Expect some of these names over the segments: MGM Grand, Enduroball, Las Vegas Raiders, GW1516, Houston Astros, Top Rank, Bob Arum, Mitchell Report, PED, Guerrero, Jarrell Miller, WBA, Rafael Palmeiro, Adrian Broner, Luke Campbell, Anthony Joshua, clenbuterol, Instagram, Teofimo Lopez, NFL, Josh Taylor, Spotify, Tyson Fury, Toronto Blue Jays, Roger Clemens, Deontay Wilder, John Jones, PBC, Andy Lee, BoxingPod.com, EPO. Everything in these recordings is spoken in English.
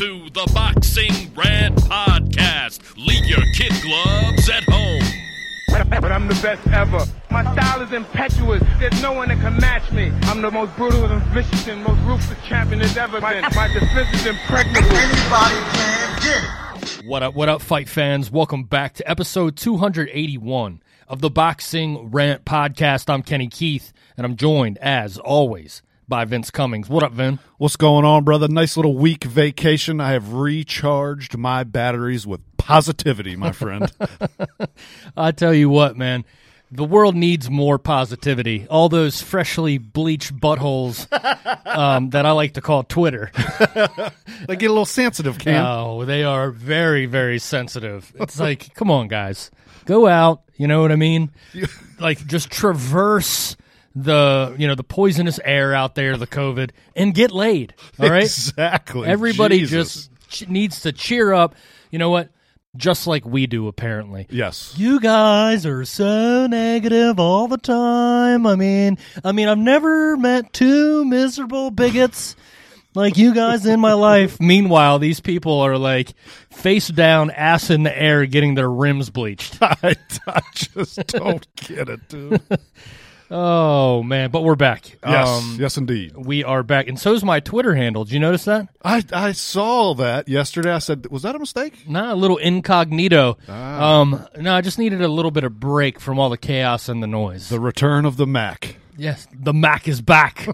to the Boxing Rant Podcast. Leave your kid gloves at home. But I'm the best ever. My style is impetuous. There's no one that can match me. I'm the most brutal and vicious and most ruthless champion there's ever been. My defense is impregnable. Anybody can get it. What up, fight fans? Welcome back to episode 281 of the Boxing Rant Podcast. I'm Kenny Keith, and I'm joined, as always, by Vince Cummings. What up, Vin? What's going on, brother? Nice little week vacation. I have recharged my batteries with positivity, my friend. I tell you what, man, the world needs more positivity. All those freshly bleached buttholes that I like to call Twitter. They get a little sensitive, Cam. Oh, they are very, very sensitive. It's like, come on, guys. Go out, you know what I mean? Like, just traverse the poisonous air out there, the COVID, and get laid. All right, exactly. Everybody just needs to cheer up. You know what? Just like we do, apparently. Yes. You guys are so negative all the time. I mean, I've never met two miserable bigots like you guys in my life. Meanwhile, these people are like face down, ass in the air, getting their rims bleached. I just don't get it, dude. Oh, man, but we're back. Yes, yes, indeed. We are back, and so is my Twitter handle. Did you notice that? I saw that yesterday. I said, was that a mistake? Nah, a little incognito. Ah. No, I just needed a little bit of break from all the chaos and the noise. The return of the Mac. Yes, the Mac is back.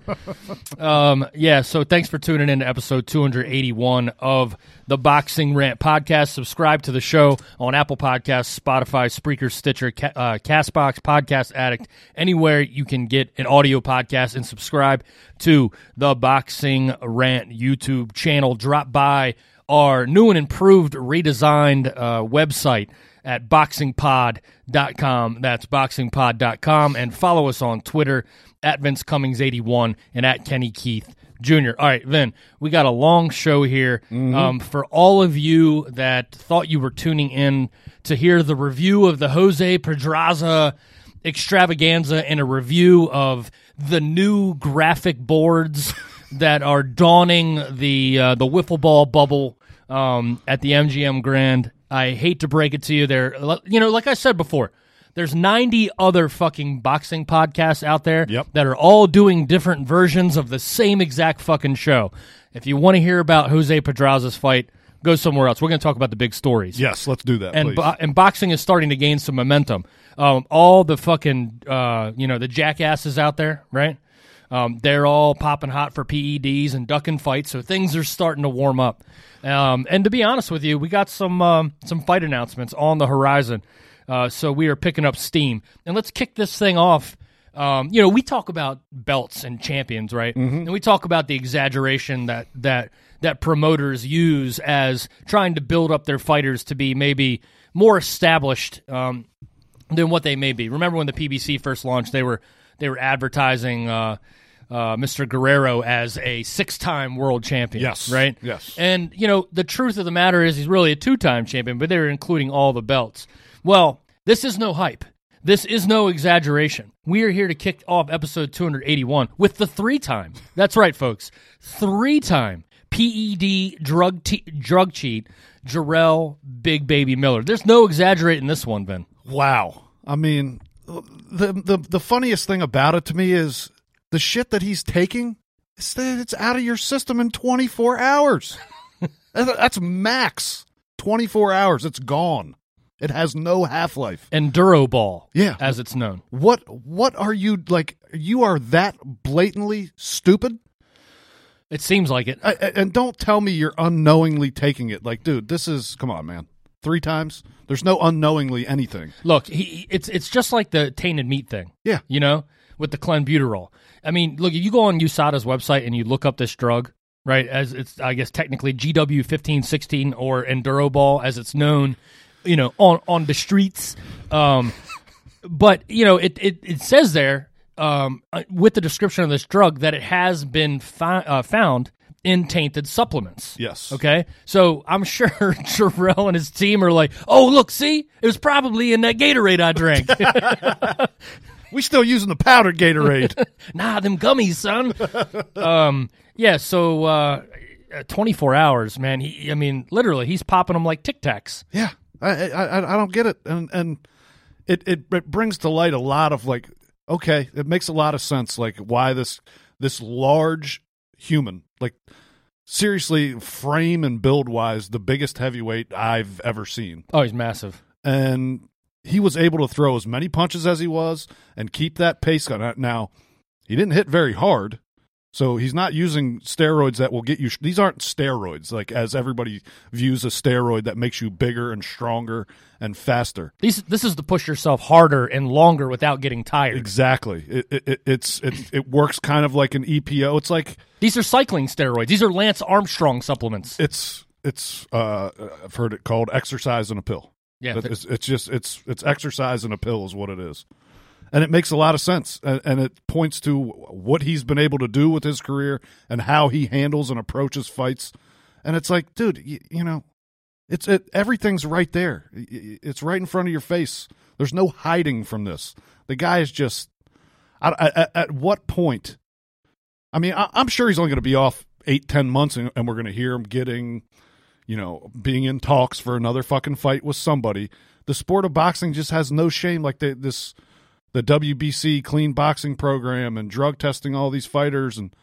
Yeah, so thanks for tuning in to episode 281 of the Boxing Rant Podcast. Subscribe to the show on Apple Podcasts, Spotify, Spreaker, Stitcher, CastBox, Podcast Addict, anywhere you can get an audio podcast, and subscribe to the Boxing Rant YouTube channel. Drop by our new and improved, redesigned website at BoxingPod.com. That's BoxingPod.com. And follow us on Twitter at Vince Cummings 81 and at Kenny Keith Jr. All right, Vin, we got a long show here. Mm-hmm. For all of you that thought you were tuning in to hear the review of the Jose Pedraza extravaganza and a review of the new graphic boards that are dawning the wiffle ball bubble at the MGM Grand, I hate to break it to you there. You know, like I said before, there's 90 other fucking boxing podcasts out there that are all doing different versions of the same exact fucking show. If you want to hear about Jose Pedraza's fight, go somewhere else. We're going to talk about the big stories. Yes, let's do that, and please. And boxing is starting to gain some momentum. All the fucking, the jackasses out there, right? They're all popping hot for PEDs and ducking fights, so things are starting to warm up. And to be honest with you, we got some fight announcements on the horizon, so we are picking up steam. And let's kick this thing off. We talk about belts and champions, right? Mm-hmm. And we talk about the exaggeration that promoters use as trying to build up their fighters to be maybe more established than what they may be. Remember when the PBC first launched, they were advertising Mr. Guerrero as a six-time world champion. Yes. Right? Yes. And, the truth of the matter is he's really a two-time champion, but they were including all the belts. Well, this is no hype. This is no exaggeration. We are here to kick off episode 281 with the three-time. That's right, folks. Three-time PED drug cheat, Jarrell Big Baby Miller. There's no exaggerating this one, Ben. Wow. I mean, the funniest thing about it to me is the shit that he's taking, it's out of your system in 24 hours. That's max 24 hours. It's gone. It has no half-life. Enduroball, as it's known. What are you, like, you are that blatantly stupid? It seems like it. And don't tell me you're unknowingly taking it. Like, dude, this is, come on, man. Three times? There's no unknowingly anything. Look, it's just like the tainted meat thing. Yeah. With the clenbuterol. I mean, look, if you go on USADA's website and you look up this drug, right, as it's, I guess, technically GW1516 or Enduroball, as it's known, on the streets. But, it says there, with the description of this drug, that it has been found in tainted supplements. Yes. Okay? So I'm sure Jarrell and his team are like, oh, look, see? It was probably in that Gatorade I drank. We still using the powdered Gatorade. Nah, them gummies, son. So 24 hours, man. He, I mean, literally, he's popping them like Tic Tacs. Yeah, I don't get it, and it brings to light a lot of like, okay, it makes a lot of sense, like why this large human, like seriously, frame and build wise, the biggest heavyweight I've ever seen. Oh, he's massive, and he was able to throw as many punches as he was and keep that pace on it. Now, he didn't hit very hard. So he's not using steroids that will get you. These aren't steroids, like as everybody views a steroid that makes you bigger and stronger and faster. This is to push yourself harder and longer without getting tired. Exactly. It works kind of like an EPO. It's like these are cycling steroids. These are Lance Armstrong supplements. It's I've heard it called exercise in a pill. Yeah, it's just exercise in a pill is what it is. And it makes a lot of sense, and it points to what he's been able to do with his career and how he handles and approaches fights. And it's like, dude, you know, everything's right there. It's right in front of your face. There's no hiding from this. The guy is just at what point? I mean, I'm sure he's only going to be off 8-10 months, and we're going to hear him getting, you know, being in talks for another fucking fight with somebody. The sport of boxing just has no shame. Like the WBC clean boxing program and drug testing all these fighters, and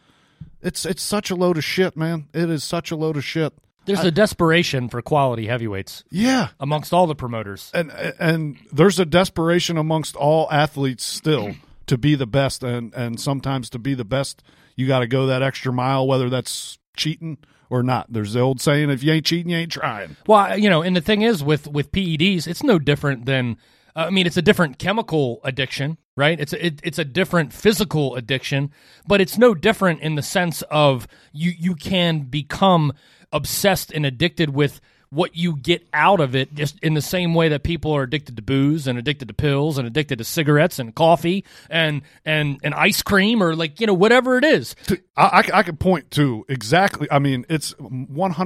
it's such a load of shit, man. It is such a load of shit. There's a desperation for quality heavyweights. Yeah. Amongst all the promoters. And there's a desperation amongst all athletes still to be the best, and sometimes to be the best you got to go that extra mile, whether that's cheating or not. There's the old saying, if you ain't cheating, you ain't trying. Well, you know, and the thing is with PEDs, it's no different than I mean, it's a different chemical addiction, right? It's a different physical addiction, but it's no different in the sense of you can become obsessed and addicted with what you get out of it, just in the same way that people are addicted to booze and addicted to pills and addicted to cigarettes and coffee and ice cream or, like, you know, whatever it is. I could point to exactly, I mean, it's 100%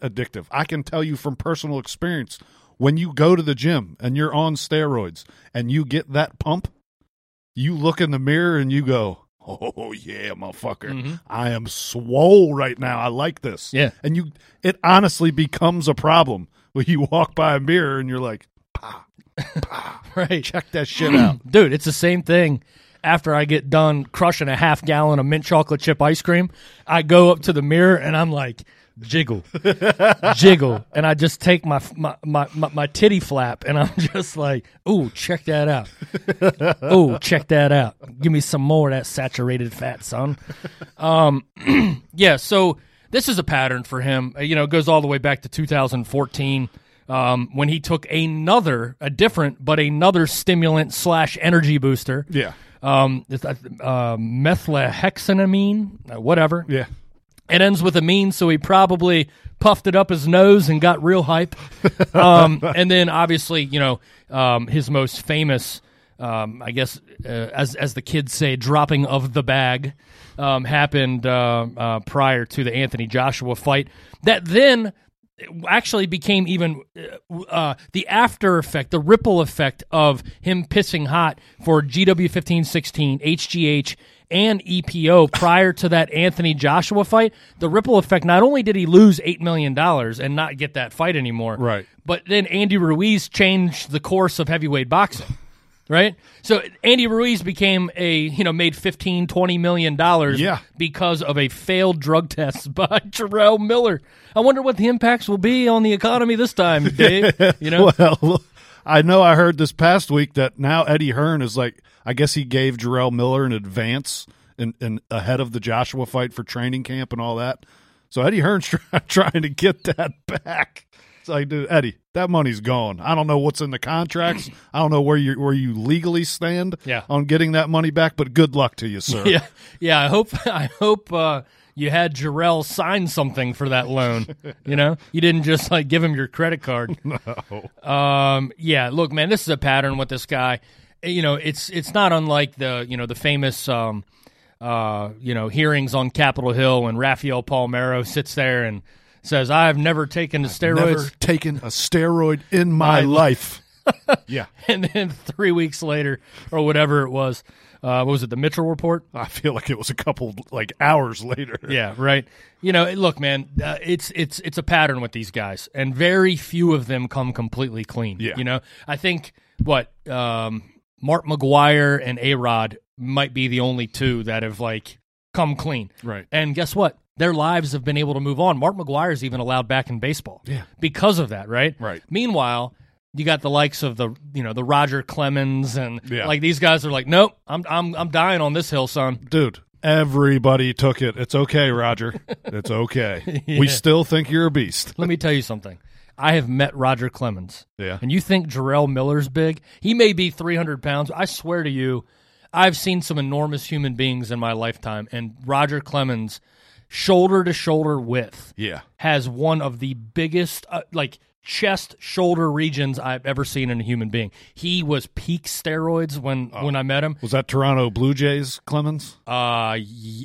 addictive. I can tell you from personal experience, when you go to the gym and you're on steroids and you get that pump, you look in the mirror and you go, oh yeah, motherfucker, mm-hmm. I am swole right now. I like this. Yeah. And it honestly becomes a problem when you walk by a mirror and you're like, pa, right. Check that shit out. Dude, it's the same thing. After I get done crushing a half gallon of mint chocolate chip ice cream, I go up to the mirror and I'm like, jiggle, and I just take my titty flap, and I'm just like, ooh, check that out. Ooh, check that out. Give me some more of that saturated fat, son. Yeah, so this is a pattern for him. You know, it goes all the way back to 2014 when he took a different stimulant / energy booster. Yeah. Methylhexanamine, whatever. Yeah. It ends with amine, so he probably puffed it up his nose and got real hype. And then, obviously, you know, his most famous, I guess, as the kids say, dropping of the bag happened prior to the Anthony Joshua fight. That then actually became even the after effect, the ripple effect of him pissing hot for GW1516, HGH, and EPO prior to that Anthony Joshua fight. The ripple effect, not only did he lose $8 million and not get that fight anymore, right, but then Andy Ruiz changed the course of heavyweight boxing, right? So Andy Ruiz became made $15, $20 million because of a failed drug test by Jarrell Miller. I wonder what the impacts will be on the economy this time, Dave. You know? Well, I know I heard this past week that now Eddie Hearn is like, I guess he gave Jarrell Miller an advance in ahead of the Joshua fight for training camp and all that. So Eddie Hearn's trying to get that back. It's like, dude, Eddie, that money's gone. I don't know what's in the contracts. I don't know where you legally stand on getting that money back, but good luck to you, sir. Yeah. I hope you had Jarrell sign something for that loan. You know, you didn't just like give him your credit card. No. Yeah. Look, man, this is a pattern with this guy. You know, it's not unlike the famous hearings on Capitol Hill when Rafael Palmeiro sits there and says, "I've never taken a steroid in my life." Yeah. And then 3 weeks later, or whatever it was, what was it, the Mitchell Report? I feel like it was a couple, like, hours later. Yeah, right. You know, look, man, it's a pattern with these guys, and very few of them come completely clean. Yeah. You know, I think, Mark McGwire and A-Rod might be the only two that have, like, come clean. Right. And guess what? Their lives have been able to move on. Mark McGwire is even allowed back in baseball because of that, right? Right. Meanwhile, you got the likes of the Roger Clemens and like these guys are like, nope, I'm dying on this hill, son. Dude, everybody took it. It's okay, Roger. It's okay. Yeah. We still think you're a beast. Let me tell you something. I have met Roger Clemens. Yeah. And you think Jarrell Miller's big? He may be 300 pounds. I swear to you, I've seen some enormous human beings in my lifetime, and Roger Clemens, shoulder to shoulder width, has one of the biggest, chest shoulder regions I've ever seen in a human being. He was peak steroids when I met him. Was that Toronto Blue Jays Clemens? No,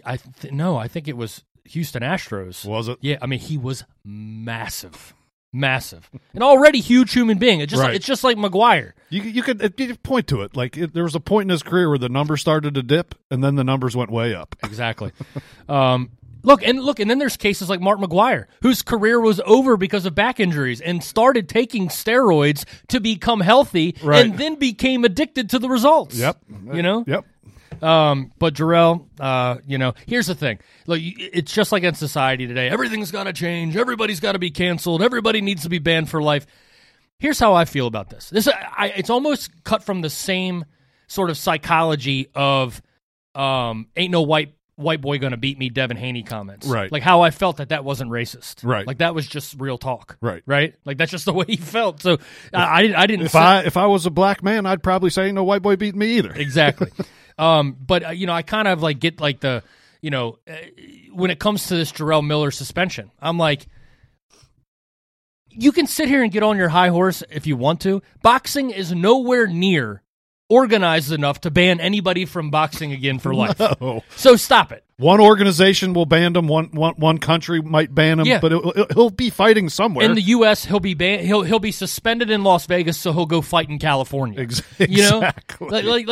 I think it was Houston Astros. Was it? Yeah, I mean, he was massive, an already huge human being. It's just like McGwire. You could point to it. Like there was a point in his career where the numbers started to dip, and then the numbers went way up. Exactly. Then there's cases like Mark McGwire, whose career was over because of back injuries and started taking steroids to become healthy, and then became addicted to the results. Yep. You know? Yep. But Jarrell, here's the thing. Look, it's just like in society today. Everything's got to change. Everybody's got to be canceled. Everybody needs to be banned for life. Here's how I feel about this. It's almost cut from the same sort of psychology of ain't no white boy gonna beat me Devin Haney comments. Right. Like how I felt that wasn't racist. Right. Like that was just real talk. Right. Right? Like that's just the way he felt. So if I was a black man, I'd probably say ain't no white boy beat me either. Exactly. I kind of like get like the, when it comes to this Jarrell Miller suspension, I'm like, you can sit here and get on your high horse if you want to. Boxing is nowhere near organized enough to ban anybody from boxing again for life. No. So stop it. One organization will ban him. One country might ban him, but he'll be fighting somewhere. In the U.S., he'll be banned. He'll be suspended in Las Vegas, so he'll go fight in California. Exactly. You know,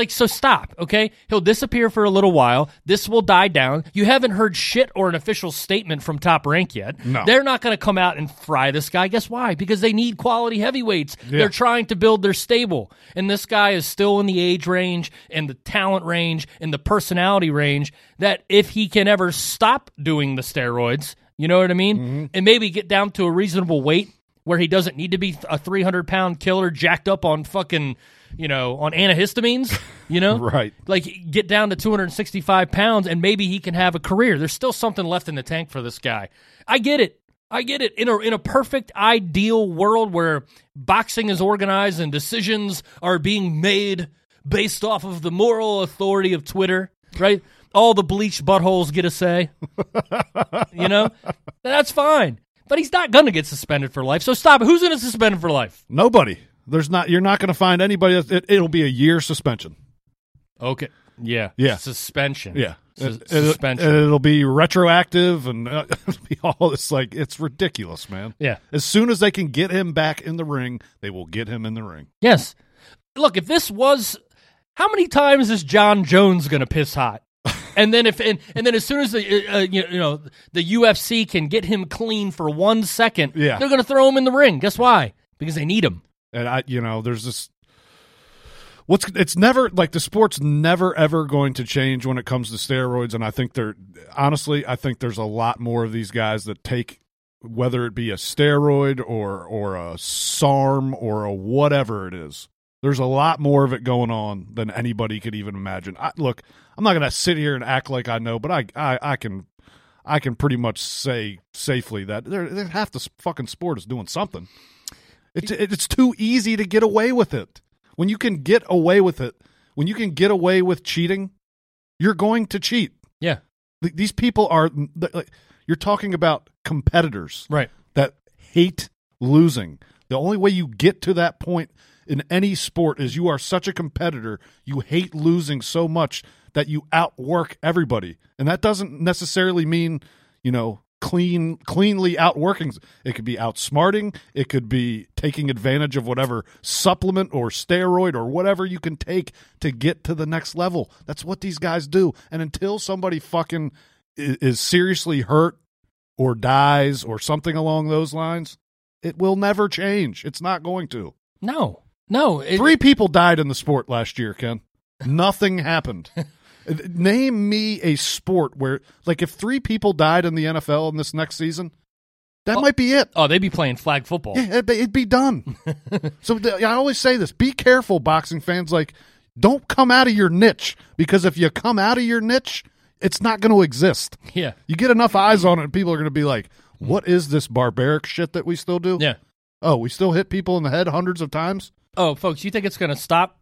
so stop. Okay, he'll disappear for a little while. This will die down. You haven't heard shit or an official statement from Top Rank yet. No, they're not going to come out and fry this guy. Guess why? Because they need quality heavyweights. Yeah. They're trying to build their stable, and this guy is still in the age range, and the talent range, and the personality range that if he can ever stop doing the steroids, you know what I mean? Mm-hmm. And maybe get down to a reasonable weight where he doesn't need to be a 300-pound killer jacked up on fucking, on antihistamines, Right. Like, get down to 265 pounds, and maybe he can have a career. There's still something left in the tank for this guy. I get it. In a perfect, ideal world where boxing is organized and decisions are being made based off of the moral authority of Twitter, right? All the bleached buttholes get a say, That's fine. But he's not going to get suspended for life, so stop it. Who's going to suspend him for life? Nobody. You're not going to find anybody. It'll be a year suspension. Okay. Yeah. Suspension. Yeah. Suspension. It'll be retroactive and it'll be all this, it's ridiculous, man. Yeah. As soon as they can get him back in the ring, they will get him in the ring. Yes. Look, if this was, how many times is John Jones going to piss hot? And then as soon as the UFC can get him clean for 1 second, they're going to throw him in the ring. Guess why? Because they need him. And there's this. It's never like the sport's never ever going to change when it comes to steroids. And I think honestly, I think there's a lot more of these guys that take, whether it be a steroid or a SARM or a whatever it is. There's a lot more of it going on than anybody could even imagine. I'm not going to sit here and act like I know, but I can pretty much say safely that half the fucking sport is doing something. It's too easy to get away with it. When you can get away with it, when you can get away with cheating, you're going to cheat. Yeah. These people are – you're talking about competitors that hate losing. The only way you get to that point – in any sport is you are such a competitor, you hate losing so much that you outwork everybody. And that doesn't necessarily mean, cleanly outworking. It could be outsmarting. It could be taking advantage of whatever supplement or steroid or whatever you can take to get to the next level. That's what these guys do. And until somebody fucking is seriously hurt or dies or something along those lines, it will never change. It's not going to. No. Three people died in the sport last year, Ken. Nothing happened. Name me a sport where, like, if three people died in the NFL in this next season, that might be it. Oh, they'd be playing flag football. Yeah, it'd be done. So I always say this. Be careful, boxing fans. Like, don't come out of your niche, because if you come out of your niche, it's not going to exist. Yeah. You get enough eyes on it, and people are going to be like, what is this barbaric shit that we still do? Yeah. Oh, we still hit people in the head hundreds of times? Oh, folks, you think it's going to stop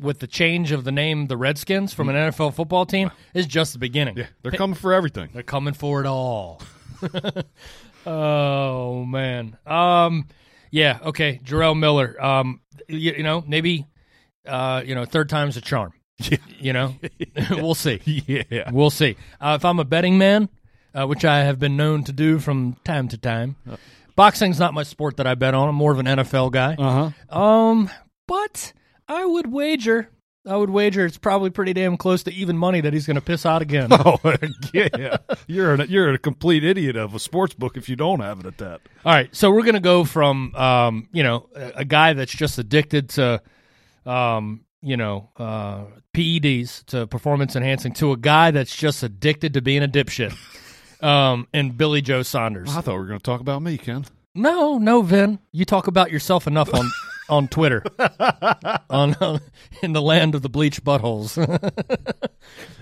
with the change of the name, the Redskins, from an NFL football team? It's just the beginning. Yeah, they're coming for everything. They're coming for it all. Oh, man. Yeah, okay, Jarrell Miller. Maybe third time's a charm. Yeah. You know? We'll see. Yeah. We'll see. If I'm a betting man, which I have been known to do from time to time, boxing's not my sport that I bet on. I'm more of an NFL guy. Uh-huh. But I would wager it's probably pretty damn close to even money that he's going to piss out again. Oh, yeah. You're a complete idiot of a sports book if you don't have it at that. All right, so we're going to go from, a guy that's just addicted to, PEDs, to performance-enhancing, to a guy that's just addicted to being a dipshit, and Billy Joe Saunders. I thought we were going to talk about me, Ken. No, Vin. You talk about yourself enough on... on Twitter, in the land of the bleach buttholes.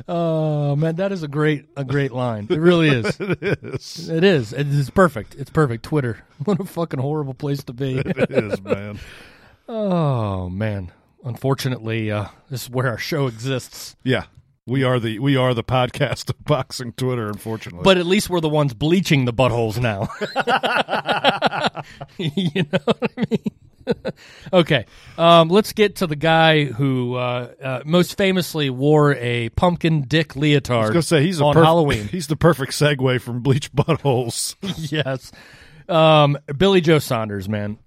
Oh man, that is a great line. It really is. It is. It is perfect. It's perfect. Twitter. What a fucking horrible place to be. It is, man. Oh man. Unfortunately, this is where our show exists. Yeah, we are the podcast of boxing Twitter. Unfortunately, but at least we're the ones bleaching the buttholes now. You know what I mean? Okay, let's get to the guy who most famously wore a pumpkin dick leotard. I was going to say, on Halloween. He's the perfect segue from bleach buttholes. Yes. Billy Joe Saunders, man.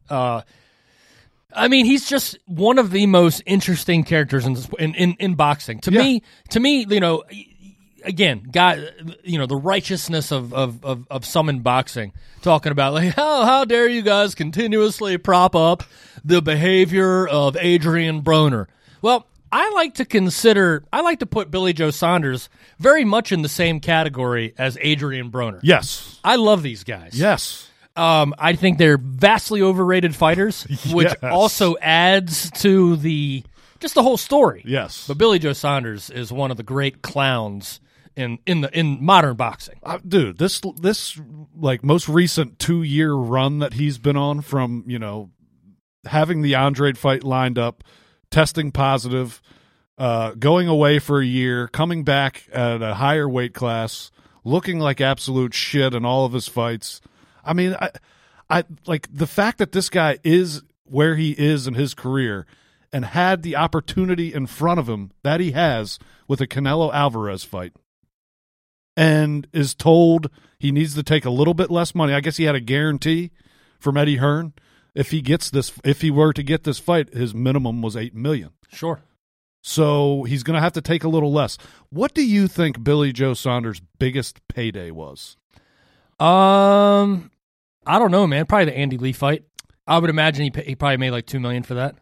He's just one of the most interesting characters in boxing. To me, you know, again, guy, you know, the righteousness of some in boxing, talking about like, how dare you guys continuously prop up the behavior of Adrian Broner. Well, I like to put Billy Joe Saunders very much in the same category as Adrian Broner. Yes. I love these guys. Yes. I think they're vastly overrated fighters, which also adds to the whole story. Yes. But Billy Joe Saunders is one of the great clowns in modern boxing. Dude, this like most recent 2-year run that he's been on, from, you know, having the Andrade fight lined up, testing positive, going away for a year, coming back at a higher weight class, looking like absolute shit in all of his fights. I mean, I like the fact that this guy is where he is in his career and had the opportunity in front of him that he has with a Canelo Alvarez fight, and is told he needs to take a little bit less money. I guess he had a guarantee from Eddie Hearn. If he were to get this fight, his minimum was $8 million. Sure. So he's going to have to take a little less. What do you think Billy Joe Saunders' biggest payday was? I don't know, man. Probably the Andy Lee fight. I would imagine he probably made like $2 million for that.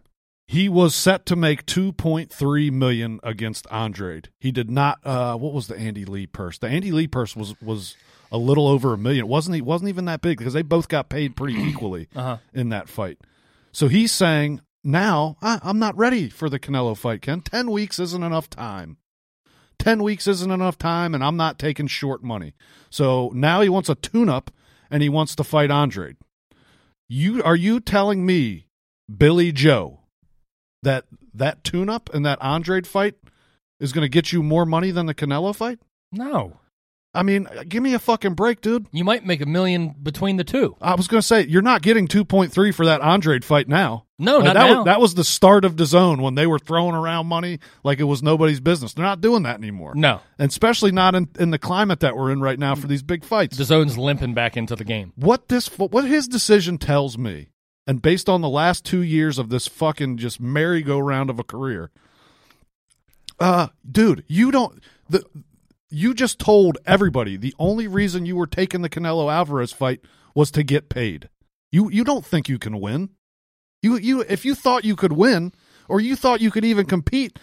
He was set to make $2.3 million against Andrade. He did not. What was the Andy Lee purse? The Andy Lee purse was a little over $1 million. It wasn't even that big, because they both got paid pretty equally in that fight. So he's saying, now I'm not ready for the Canelo fight, Ken. 10 weeks isn't enough time. 10 weeks isn't enough time, and I'm not taking short money. So now he wants a tune-up, and he wants to fight Andrade. Are you telling me, Billy Joe, that tune-up and that Andrade fight is going to get you more money than the Canelo fight? No. I mean, give me a fucking break, dude. You might make $1 million between the two. I was going to say, you're not getting 2.3 for that Andrade fight now. No, like, not that now. That was the start of DAZN when they were throwing around money like it was nobody's business. They're not doing that anymore. No. And especially not in the climate that we're in right now for these big fights. DAZN's limping back into the game. What his decision tells me, and based on the last 2 years of this fucking just merry-go-round of a career, dude, you just told everybody the only reason you were taking the Canelo Alvarez fight was to get paid. You don't think you can win. You if you thought you could win or you thought you could even compete,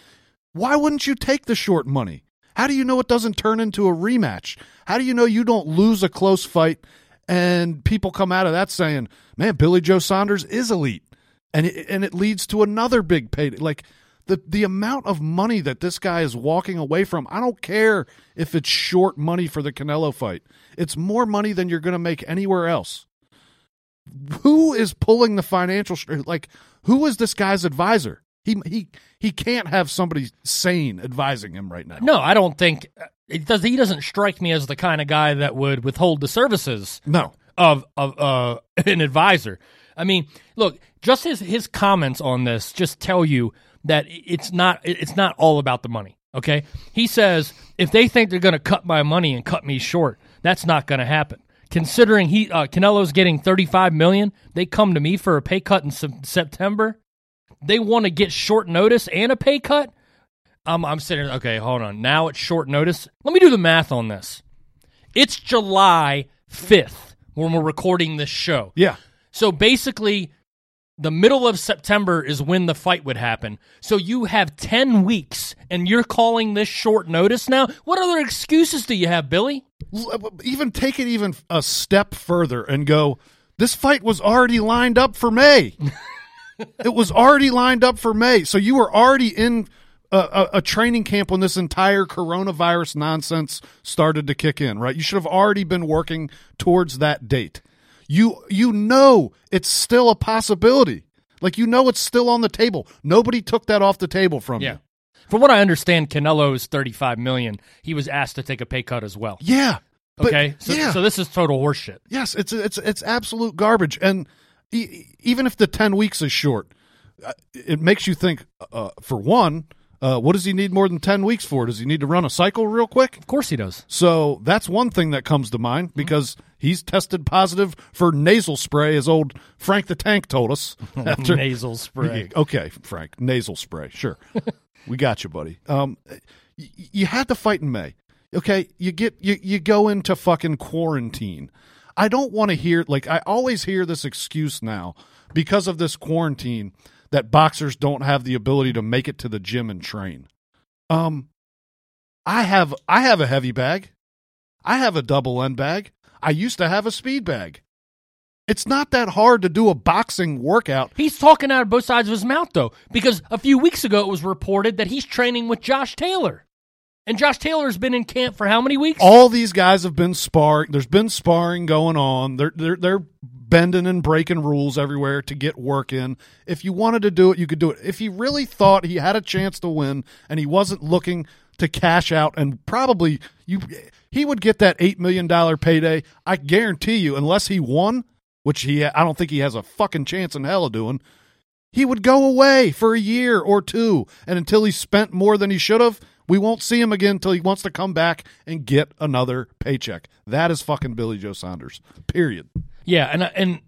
why wouldn't you take the short money? How do you know it doesn't turn into a rematch? How do you know you don't lose a close fight and people come out of that saying, "Man, Billy Joe Saunders is elite," and it leads to another big payday? Like, the amount of money that this guy is walking away from, I don't care if it's short money for the Canelo fight. It's more money than you're going to make anywhere else. Who is pulling the financial? Like, who is this guy's advisor? He can't have somebody sane advising him right now. No, I don't think he doesn't strike me as the kind of guy that would withhold the services. No. of an advisor. I mean, look, just his comments on this just tell you that it's not all about the money, okay? He says, if they think they're going to cut my money and cut me short, that's not going to happen. Considering Canelo's getting $35 million, they come to me for a pay cut in September. They want to get short notice and a pay cut? I'm sitting there, okay, hold on. Now it's short notice. Let me do the math on this. It's July 5th when we're recording this show. Yeah. So basically, the middle of September is when the fight would happen. So you have 10 weeks, and you're calling this short notice now? What other excuses do you have, Billy? Even take it even a step further and go, this fight was already lined up for May. It was already lined up for May. So you were already in a training camp when this entire coronavirus nonsense started to kick in, right? You should have already been working towards that date. You know it's still a possibility. Like, you know it's still on the table. Nobody took that off the table from you. From what I understand, Canelo's $35 million. He was asked to take a pay cut as well. Yeah. Okay? So this is total horseshit. Yes, it's absolute garbage. And even if the 10 weeks is short, it makes you think, for one, what does he need more than 10 weeks for? Does he need to run a cycle real quick? Of course he does. So that's one thing that comes to mind, because he's tested positive for nasal spray, as old Frank the Tank told us. Nasal spray. Okay, Frank. Nasal spray. Sure. We got you, buddy. You had to fight in May. Okay? You go into fucking quarantine. I don't want to hear, like, I always hear this excuse now because of this quarantine that boxers don't have the ability to make it to the gym and train. I have a heavy bag. I have a double end bag. I used to have a speed bag. It's not that hard to do a boxing workout. He's talking out of both sides of his mouth, though, because a few weeks ago it was reported that he's training with Josh Taylor. And Josh Taylor's been in camp for how many weeks? All these guys have been sparring. There's been sparring going on. They're bending and breaking rules everywhere to get work in. If you wanted to do it, you could do it. If he really thought he had a chance to win and he wasn't looking to cash out, and probably he would get that $8 million payday, I guarantee you, unless he won, which I don't think he has a fucking chance in hell of doing, he would go away for a year or two. And until he spent more than he should have, we won't see him again until he wants to come back and get another paycheck. That is fucking Billy Joe Saunders, period. Yeah, and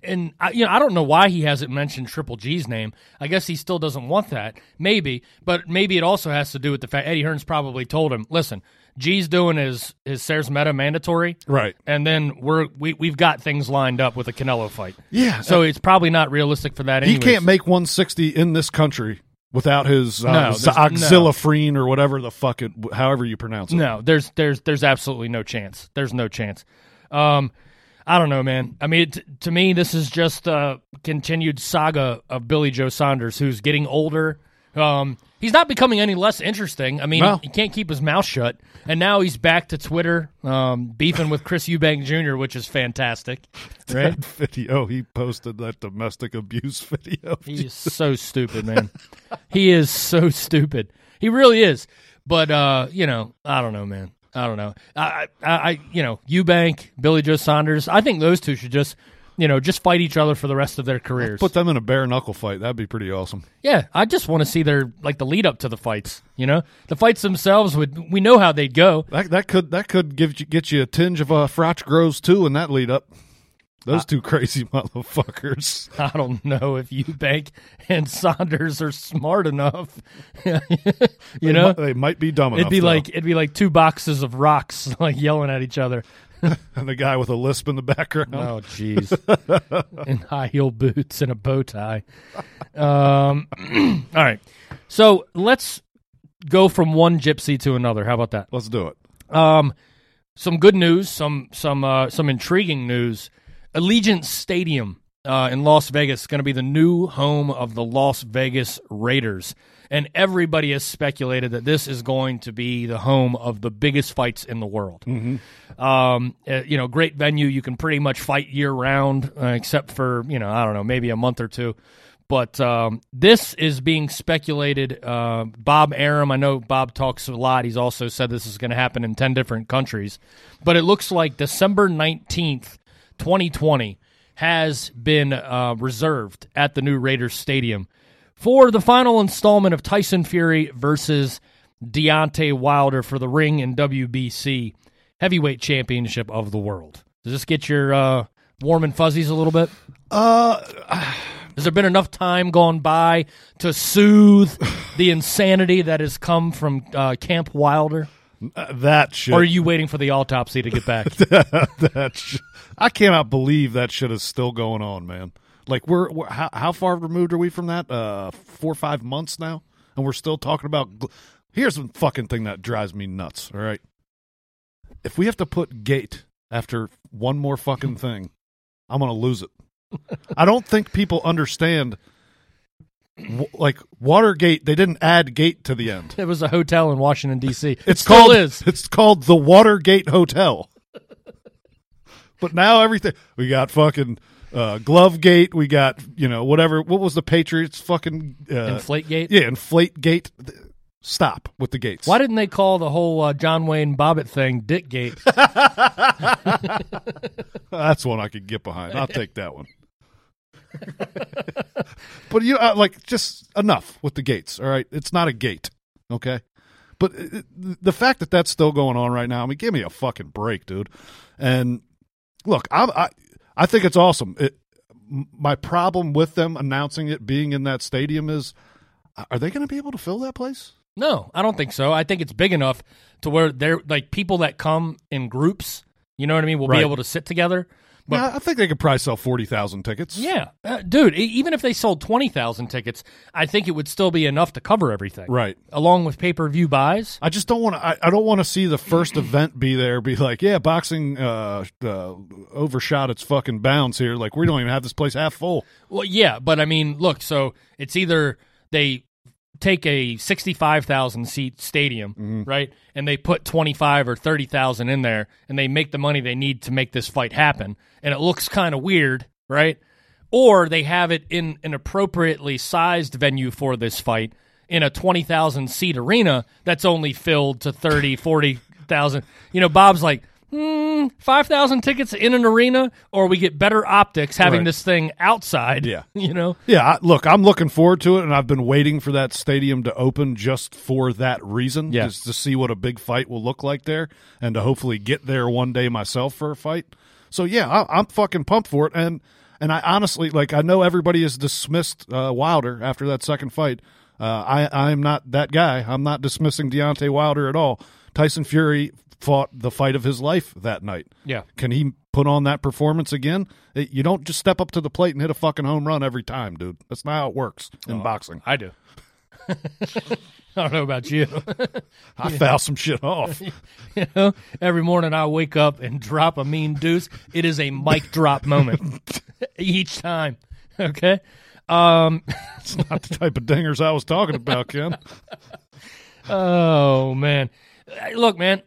you know, I don't know why he hasn't mentioned Triple G's name. I guess he still doesn't want that, maybe. But maybe it also has to do with the fact Eddie Hearn's probably told him, listen, G's doing his Sares Meta mandatory. Right. And then we've got things lined up with a Canelo fight. Yeah. So it's probably not realistic for that anyways. He can't make 160 in this country without his oxilofrene or whatever the fuck it, however you pronounce it. No, there's absolutely no chance. There's no chance. I don't know, man. I mean, to me, this is just a continued saga of Billy Joe Saunders, who's getting older. He's not becoming any less interesting. I mean, he can't keep his mouth shut. And now he's back to Twitter, beefing with Chris Eubank Jr., which is fantastic. Right? That video, he posted that domestic abuse video. He is so stupid, man. He is so stupid. He really is. But, you know, I don't know, man. I don't know. I Eubank, Billy Joe Saunders. I think those two should just fight each other for the rest of their careers. Put them in a bare knuckle fight. That'd be pretty awesome. Yeah, I just want to see the lead up to the fights. The fights themselves we know how they'd go. That could get you a tinge of Frotch Groves too in that lead up. Those two crazy motherfuckers. I don't know if Eubank and Saunders are smart enough. They might be dumb enough. It'd be like two boxes of rocks yelling at each other. And the guy with a lisp in the background. Oh, jeez. In high heel boots and a bow tie. All right. So let's go from one gypsy to another. How about that? Let's do it. Some good news. Some intriguing news. Allegiant Stadium in Las Vegas is going to be the new home of the Las Vegas Raiders. And everybody has speculated that this is going to be the home of the biggest fights in the world. Mm-hmm. Great venue. You can pretty much fight year-round except for, maybe a month or two. But this is being speculated. Bob Arum, I know Bob talks a lot. He's also said this is going to happen in 10 different countries. But it looks like December 19th, 2020 has been reserved at the new Raiders Stadium for the final installment of Tyson Fury versus Deontay Wilder for the ring and WBC Heavyweight Championship of the World. Does this get your warm and fuzzies a little bit? Has there been enough time gone by to soothe the insanity that has come from Camp Wilder? That shit. Or are you waiting for the autopsy to get back? I cannot believe that shit is still going on, man. Like, we're how far removed are we from that? 4 or 5 months now, and we're still talking about. Here's the fucking thing that drives me nuts. All right, if we have to put gate after one more fucking thing, I'm gonna lose it. I don't think people understand. Like Watergate, they didn't add gate to the end. It was a hotel in Washington, D.C. It's called the Watergate Hotel. But now everything we got fucking glove gate. We got whatever. What was the Patriots fucking inflate gate? Yeah, inflate gate. Stop with the gates. Why didn't they call the whole John Wayne Bobbitt thing Dick Gate? That's one I could get behind. I'll take that one. But just enough with the gates. All right, it's not a gate, okay? But the fact that that's still going on right now, I mean, give me a fucking break, dude. And look, I think it's awesome. My problem with them announcing it being in that stadium is, are they going to be able to fill that place? No, I don't think so. I think it's big enough to where they're like people that come in groups. You know what I mean? Will be able to sit together. But, I think they could probably sell 40,000 tickets. Yeah. Dude, even if they sold 20,000 tickets, I think it would still be enough to cover everything. Right. Along with pay-per-view buys. I just don't want to see the first event boxing overshot its fucking bounds here. Like, we don't even have this place half full. Well, yeah, but I mean, look, so it's either they take a 65,000 seat stadium, right? And they put 25 or 30,000 in there and they make the money they need to make this fight happen. And it looks kind of weird, right? Or they have it in an appropriately sized venue for this fight in a 20,000 seat arena that's only filled to 30, 40,000. Bob's like, 5,000 tickets in an arena, or we get better optics having this thing outside. Yeah. Yeah, I'm looking forward to it, and I've been waiting for that stadium to open just for that reason, just to see what a big fight will look like there, and to hopefully get there one day myself for a fight. So, yeah, I'm fucking pumped for it, and I honestly, I know everybody has dismissed Wilder after that second fight. I'm not that guy. I'm not dismissing Deontay Wilder at all. Tyson Fury fought the fight of his life that night. Yeah. Can he put on that performance again? You don't just step up to the plate and hit a fucking home run every time, dude. That's not how it works in boxing. I do. I don't know about you. I foul some shit off. Every morning I wake up and drop a mean deuce. It is a mic drop moment each time. Okay. It's not the type of dingers I was talking about, Ken. Oh, man. Look, man,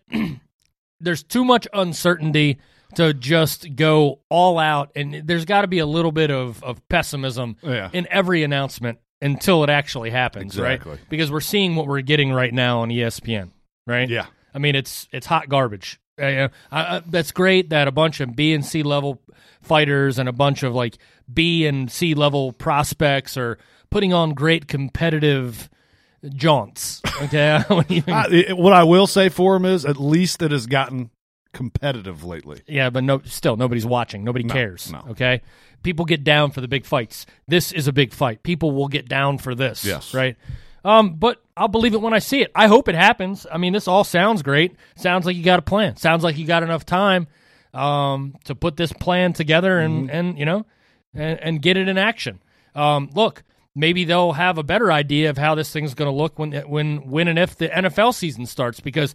there's too much uncertainty to just go all out, and there's got to be a little bit of pessimism in every announcement until it actually happens, right? Because we're seeing what we're getting right now on ESPN, right? Yeah. I mean, it's hot garbage. That's great that a bunch of B and C level fighters and a bunch of like B and C level prospects are putting on great competitive jaunts. Okay, what I will say for him is at least it has gotten competitive lately. Yeah, but still nobody's watching. Nobody cares. No. Okay, people get down for the big fights. This is a big fight. People will get down for this. Yes, right. But I'll believe it when I see it. I hope it happens. I mean, this all sounds great. Sounds like you got a plan. Sounds like you got enough time to put this plan together and get it in action. Look, maybe they'll have a better idea of how this thing's going to look when and if the NFL season starts, because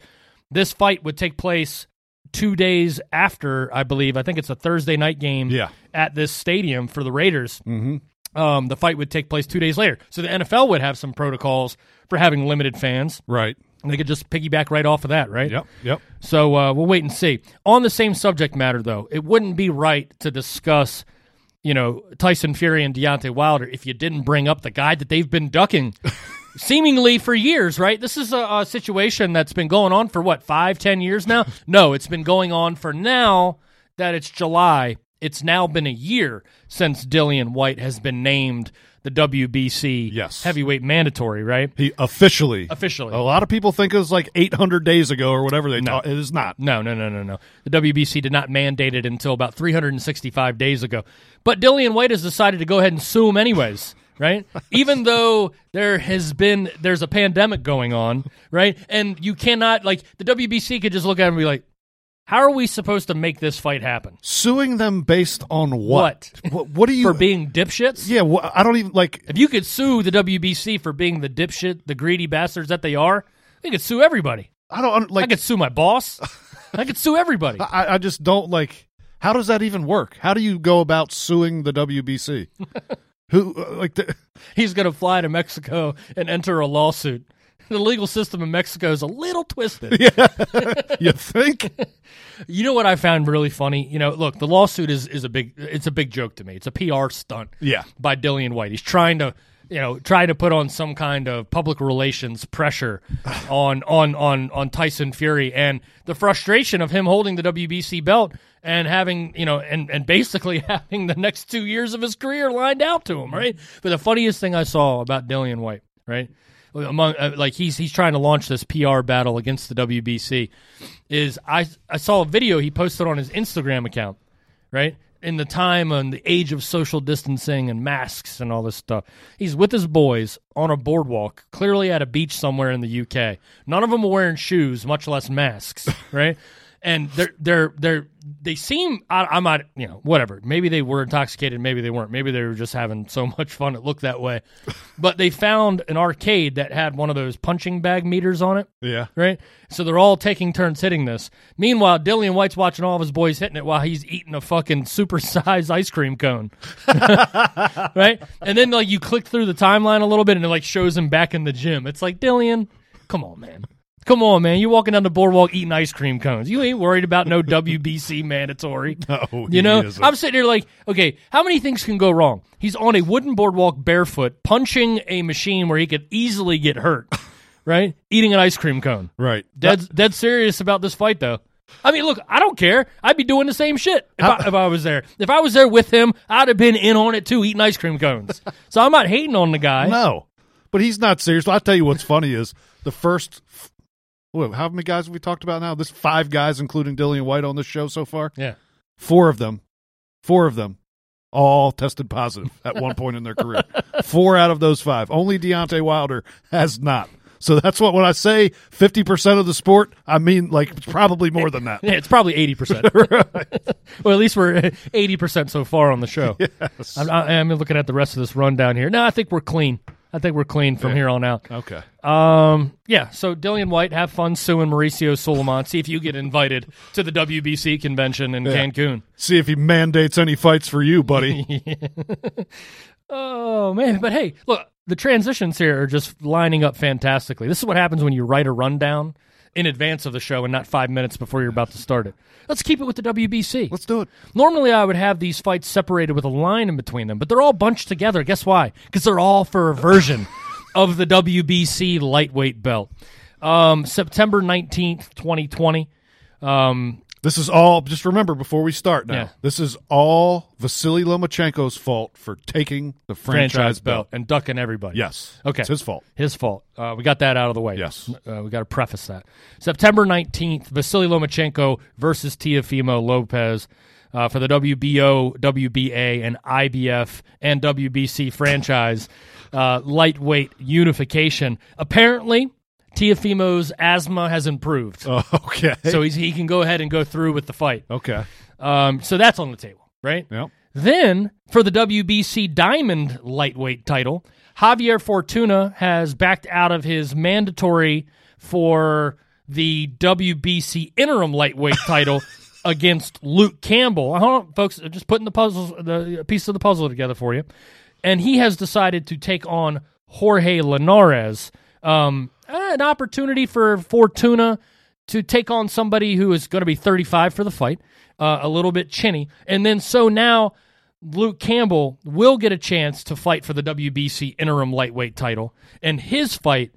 this fight would take place 2 days after, I believe. I think it's a Thursday night game at this stadium for the Raiders. Mm-hmm. The fight would take place 2 days later. So the NFL would have some protocols for having limited fans. Right. And they could just piggyback right off of that, right? Yep. So we'll wait and see. On the same subject matter, though, it wouldn't be right to discuss, Tyson Fury and Deontay Wilder if you didn't bring up the guy that they've been ducking seemingly for years, right? This is a situation that's been going on for, 5-10 years now? No, it's been going on for now that it's July. It's now been a year since Dillian Whyte has been named the WBC heavyweight mandatory, right? He officially. A lot of people think it was like 800 days ago or whatever. It is not. No. The WBC did not mandate it until about 365 days ago. But Dillian Whyte has decided to go ahead and sue him anyways. Right? Even though there's a pandemic going on, right? And you cannot, the WBC could just look at him and be like, how are we supposed to make this fight happen? Suing them based on what? What are you for being dipshits? Yeah, I don't even if you could sue the WBC for being the dipshit, the greedy bastards that they are, they could sue everybody. I could sue my boss. I could sue everybody. I just don't how does that even work? How do you go about suing the WBC? He's going to fly to Mexico and enter a lawsuit. The legal system in Mexico is a little twisted. Yeah. You think? You know what I found really funny? Look, the lawsuit is it's a big joke to me. It's a PR stunt by Dillian Whyte. He's trying to put on some kind of public relations pressure on Tyson Fury, and the frustration of him holding the WBC belt and having, and basically having the next 2 years of his career lined out to him, right? But the funniest thing I saw about Dillian Whyte, right? Among he's trying to launch this PR battle against the WBC, is I saw a video he posted on his Instagram account, right? In the time and the age of social distancing and masks and all this stuff, he's with his boys on a boardwalk, clearly at a beach somewhere in the UK. None of them are wearing shoes, much less masks, right? And they seem, I'm not, whatever. Maybe they were intoxicated, maybe they weren't. Maybe they were just having so much fun it looked that way. But they found an arcade that had one of those punching bag meters on it. Yeah. Right? So they're all taking turns hitting this. Meanwhile, Dillian Whyte's watching all of his boys hitting it while he's eating a fucking supersized ice cream cone. Right? And then you click through the timeline a little bit and it shows him back in the gym. It's like, Dillian, come on, man. You're walking down the boardwalk eating ice cream cones. You ain't worried about no WBC mandatory. No, isn't. I'm sitting here okay, how many things can go wrong? He's on a wooden boardwalk barefoot, punching a machine where he could easily get hurt, right? Eating an ice cream cone. Right. Dead serious about this fight, though. I mean, look, I don't care. I'd be doing the same shit if I was there. If I was there with him, I'd have been in on it, too, eating ice cream cones. So I'm not hating on the guy. No, but he's not serious. I'll tell you what's funny is the first... how many guys have we talked about now? There's 5 guys, including Dillian Whyte, on this show so far. Yeah. Four of them all tested positive at one point in their career. 4 out of those 5. Only Deontay Wilder has not. So that's what, when I say 50% of the sport, I mean, it's probably more than that. Yeah, it's probably 80%. Right. Well, at least we're 80% so far on the show. Yes. I'm looking at the rest of this rundown here. No, I think we're clean. from here on out. Okay. So Dillian Whyte, have fun suing Mauricio Sulaiman. See if you get invited to the WBC convention in Cancun. See if he mandates any fights for you, buddy. Oh, man. But, hey, look, the transitions here are just lining up fantastically. This is what happens when you write a rundown in advance of the show and not 5 minutes before you're about to start it. Let's keep it with the WBC. Let's do it. Normally, I would have these fights separated with a line in between them, but they're all bunched together. Guess why? Because they're all for a version of the WBC lightweight belt. September 19th, 2020. This is all, just remember before we start now, this is all Vasily Lomachenko's fault for taking the franchise belt. And ducking everybody. Yes. Okay. It's his fault. His fault. We got that out of the way. Yes. We got to preface that. September 19th, Vasily Lomachenko versus Teofimo Lopez for the WBO, WBA, and IBF and WBC franchise lightweight unification. Apparently, Teofimo's asthma has improved. Oh, okay. So he can go ahead and go through with the fight. Okay. So that's on the table, right? Yep. Then, for the WBC Diamond lightweight title, Javier Fortuna has backed out of his mandatory for the WBC interim lightweight title against Luke Campbell. Hold on, folks. I'm just putting the piece of the puzzle together for you. And he has decided to take on Jorge Linares. An opportunity for Fortuna to take on somebody who is going to be 35 for the fight, a little bit chinny. And then so now Luke Campbell will get a chance to fight for the WBC interim lightweight title, and his fight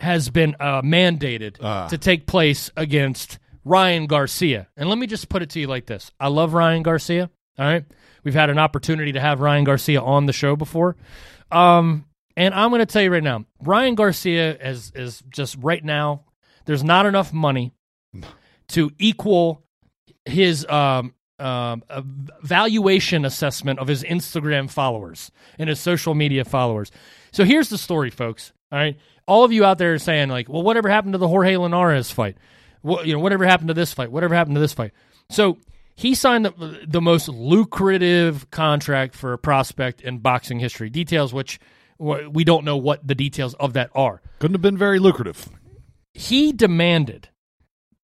has been mandated to take place against Ryan Garcia. And let me just put it to you like this. I love Ryan Garcia, all right? We've had an opportunity to have Ryan Garcia on the show before. And I'm going to tell you right now, Ryan Garcia is just right now, there's not enough money to equal his valuation assessment of his Instagram followers and his social media followers. So here's the story, folks. All right. All of you out there are saying, like, well, whatever happened to the Jorge Linares fight? Whatever happened to this fight? Whatever happened to this fight? So he signed the most lucrative contract for a prospect in boxing history, details which we don't know what the details of that are. Couldn't have been very lucrative. He demanded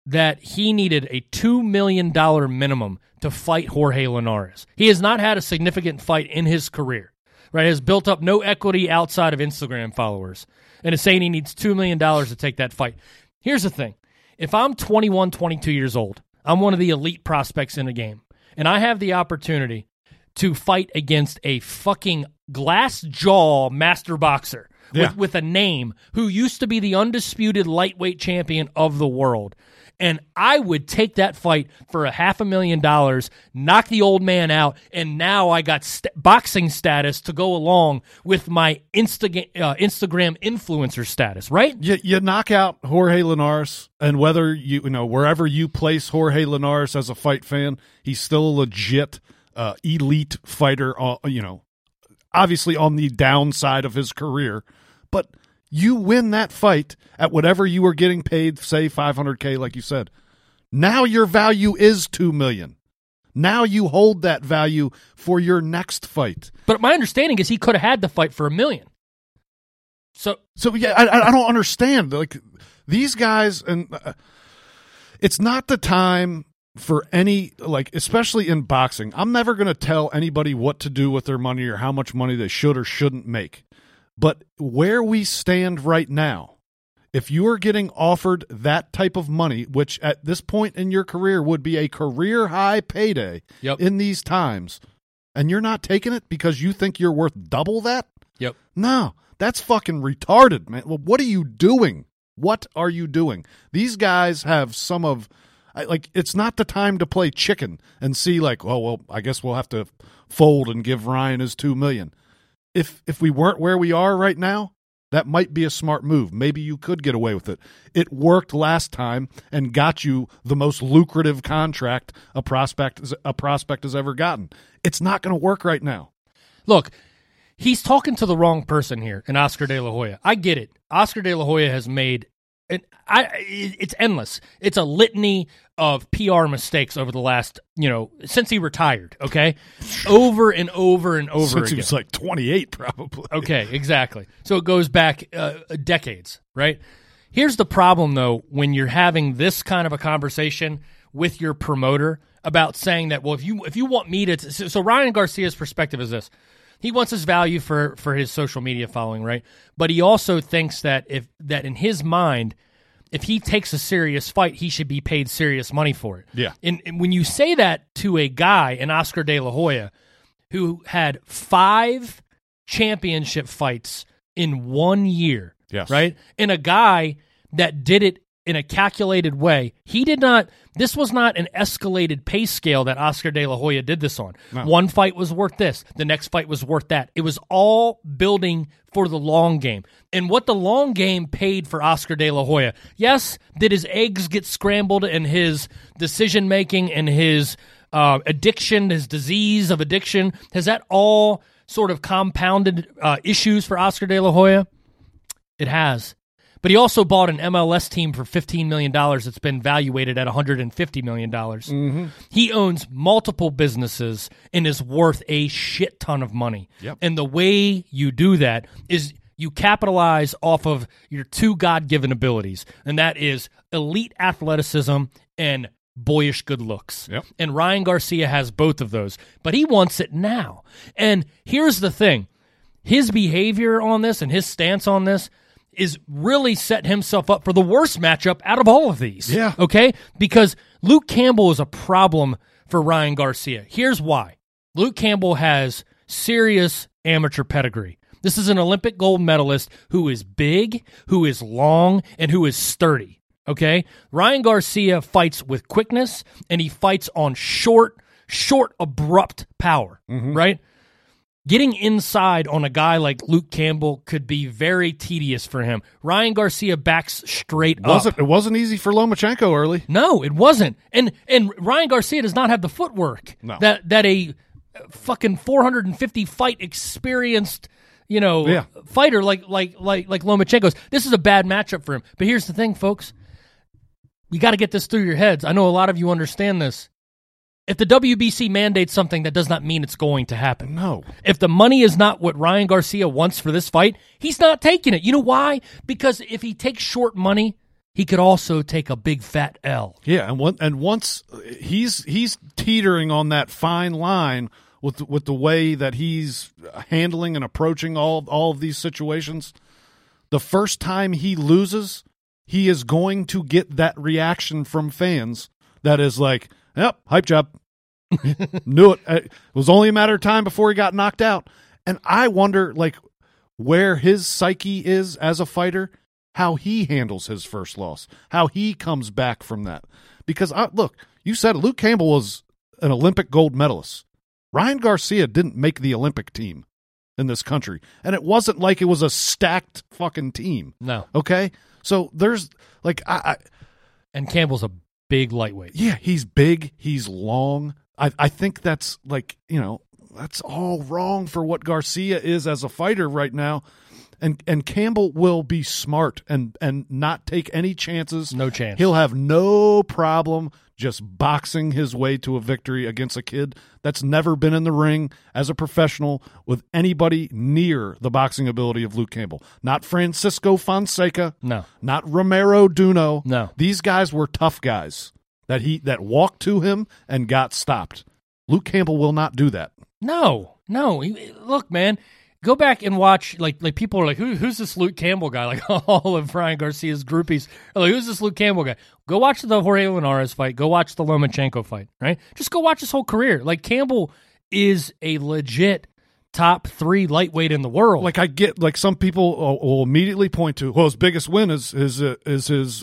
that he needed a $2 million minimum to fight Jorge Linares. He has not had a significant fight in his career, right? He has built up no equity outside of Instagram followers and is saying he needs $2 million to take that fight. Here's the thing. If I'm 21, 22 years old, I'm one of the elite prospects in the game, and I have the opportunity to fight against a fucking glass jaw master boxer with a name who used to be the undisputed lightweight champion of the world. And I would take that fight for $500,000, knock the old man out, and now I got boxing status to go along with my Instagram influencer status, right? You knock out Jorge Linares, and whether you know wherever you place Jorge Linares as a fight fan, he's still a legit elite fighter, obviously on the downside of his career, but you win that fight at whatever you were getting paid, say $500K, like you said. Now your value is $2 million. Now you hold that value for your next fight. But my understanding is he could have had the fight for $1 million. So yeah, I don't understand. Like these guys, and it's not the time for any, like, especially in boxing, I'm never going to tell anybody what to do with their money or how much money they should or shouldn't make. But where we stand right now, if you are getting offered that type of money, which at this point in your career would be a career high payday in these times, and you're not taking it because you think you're worth double that? Yep. No, that's fucking retarded, man. Well, what are you doing? What are you doing? These guys have some of... Like, it's not the time to play chicken and see, like, oh, well, I guess we'll have to fold and give Ryan his $2 million. If we weren't where we are right now, that might be a smart move. Maybe you could get away with it. It worked last time and got you the most lucrative contract a prospect has ever gotten. It's not going to work right now. Look, he's talking to the wrong person here in Oscar De La Hoya. I get it. Oscar De La Hoya has made... it's endless. It's a litany of PR mistakes over the last, since he retired, okay? Over and over and over again. Since he was like 28, probably. Okay, exactly. So it goes back decades, right? Here's the problem, though, when you're having this kind of a conversation with your promoter about saying that, well, if you want me to... So Ryan Garcia's perspective is this. He wants his value for his social media following, right? But he also thinks that that in his mind, if he takes a serious fight, he should be paid serious money for it. Yeah. And when you say that to a guy, an Oscar De La Hoya, who had 5 championship fights in 1 year, right? And a guy that did it in a calculated way. He did not, this was not an escalated pay scale that Oscar De La Hoya did this on. No. One fight was worth this. The next fight was worth that. It was all building for the long game. And what the long game paid for Oscar De La Hoya, yes, did his eggs get scrambled and his decision-making and his addiction, his disease of addiction, has that all sort of compounded issues for Oscar De La Hoya? It has. But he also bought an MLS team for $15 million that's been valuated at $150 million. Mm-hmm. He owns multiple businesses and is worth a shit ton of money. Yep. And the way you do that is you capitalize off of your two God-given abilities, and that is elite athleticism and boyish good looks. Yep. And Ryan Garcia has both of those, but he wants it now. And here's the thing. His behavior on this and his stance on this is really set himself up for the worst matchup out of all of these. Yeah. Okay? Because Luke Campbell is a problem for Ryan Garcia. Here's why. Luke Campbell has serious amateur pedigree. This is an Olympic gold medalist who is big, who is long, and who is sturdy. Okay? Ryan Garcia fights with quickness, and he fights on short, abrupt power. Mm-hmm. Right? Getting inside on a guy like Luke Campbell could be very tedious for him. Ryan Garcia backs straight up. It wasn't easy for Lomachenko early. No, it wasn't. And Ryan Garcia does not have the footwork that a fucking 450 fight experienced, fighter like Lomachenko's. This is a bad matchup for him. But here's the thing, folks. You got to get this through your heads. I know a lot of you understand this. If the WBC mandates something, that does not mean it's going to happen. No. If the money is not what Ryan Garcia wants for this fight, he's not taking it. You know why? Because if he takes short money, he could also take a big fat L. Yeah, and once he's teetering on that fine line with the way that he's handling and approaching all of these situations, the first time he loses, he is going to get that reaction from fans that is like, yep, hype job. Knew it. It was only a matter of time before he got knocked out. And I wonder, where his psyche is as a fighter, how he handles his first loss, how he comes back from that. Because, you said Luke Campbell was an Olympic gold medalist. Ryan Garcia didn't make the Olympic team in this country. And it wasn't like it was a stacked fucking team. No. Okay? So there's, and Campbell's a big lightweight. Yeah, he's big. He's long. I think that's that's all wrong for what Garcia is as a fighter right now. And Campbell will be smart and not take any chances. No chance. He'll have no problem just boxing his way to a victory against a kid that's never been in the ring as a professional with anybody near the boxing ability of Luke Campbell. Not Francisco Fonseca. No. Not Romero Duno. No. These guys were tough guys that walked to him and got stopped. Luke Campbell will not do that. No. Look, man. Go back and watch, people are like, who's this Luke Campbell guy? Like, all of Ryan Garcia's groupies are like, who's this Luke Campbell guy? Go watch the Jorge Linares fight. Go watch the Lomachenko fight, right? Just go watch his whole career. Campbell is a legit top three lightweight in the world. I get, some people will immediately point to, his biggest win is his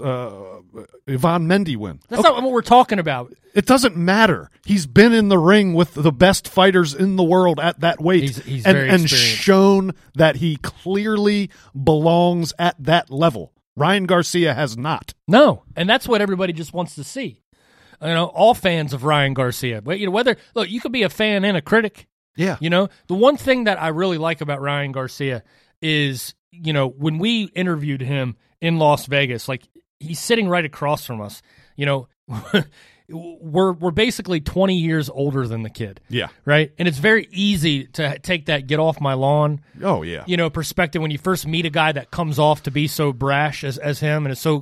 Ivan Mendy win. That's not what we're talking about. It doesn't matter. He's been in the ring with the best fighters in the world at that weight. He's very experienced, and shown that he clearly belongs at that level. Ryan Garcia has not. No, and that's what everybody just wants to see. All fans of Ryan Garcia. Whether you could be a fan and a critic. Yeah. The one thing that I really like about Ryan Garcia is, when we interviewed him in Las Vegas, he's sitting right across from us. We're basically 20 years older than the kid. Yeah. Right? And it's very easy to take that get off my lawn. Oh, yeah. Perspective when you first meet a guy that comes off to be so brash as him and is so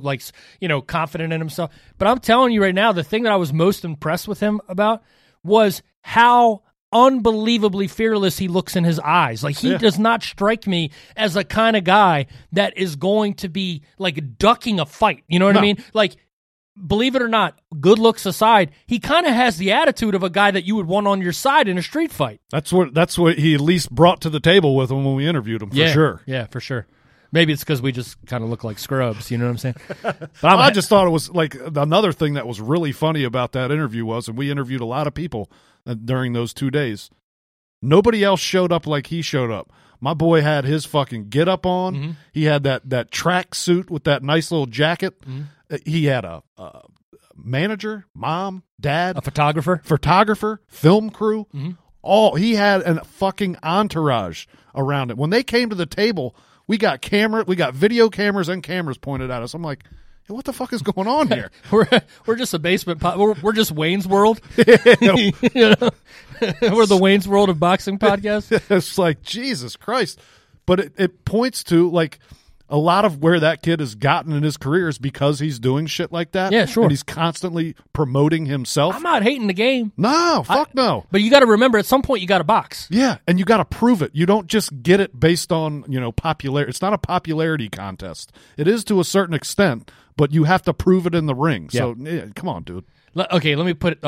confident in himself. But I'm telling you right now, the thing that I was most impressed with him about was how unbelievably fearless he looks in his eyes. He does not strike me as a kind of guy that is going to be ducking a fight. You know what I mean? Believe it or not, good looks aside, he kind of has the attitude of a guy that you would want on your side in a street fight. That's what he at least brought to the table with him when we interviewed him, for sure. Yeah, for sure. Maybe it's because we just kind of look like scrubs, you know what I'm saying? But I just thought it was like another thing that was really funny about that interview was, and we interviewed a lot of people during those 2 days. Nobody else showed up like he showed up. My boy had his fucking get up on. Mm-hmm. He had that track suit with that nice little jacket. Mm-hmm. He had a manager, mom, dad, a photographer, film crew. Mm-hmm. All he had a fucking entourage around it. When they came to the table, we got video cameras and cameras pointed at us. I'm like, hey, what the fuck is going on here? We're just a basement. We're just Wayne's World. You know? We're the Wayne's World of boxing podcast. It's like Jesus Christ, but it points to like a lot of where that kid has gotten in his career is because he's doing shit like that. Yeah, sure. And he's constantly promoting himself. I'm not hating the game. No, no. But you got to remember, at some point, you got to box. Yeah, and you got to prove it. You don't just get it based on, popularity. It's not a popularity contest. It is to a certain extent, but you have to prove it in the ring. Yeah. So, yeah, come on, dude. Okay, let me put it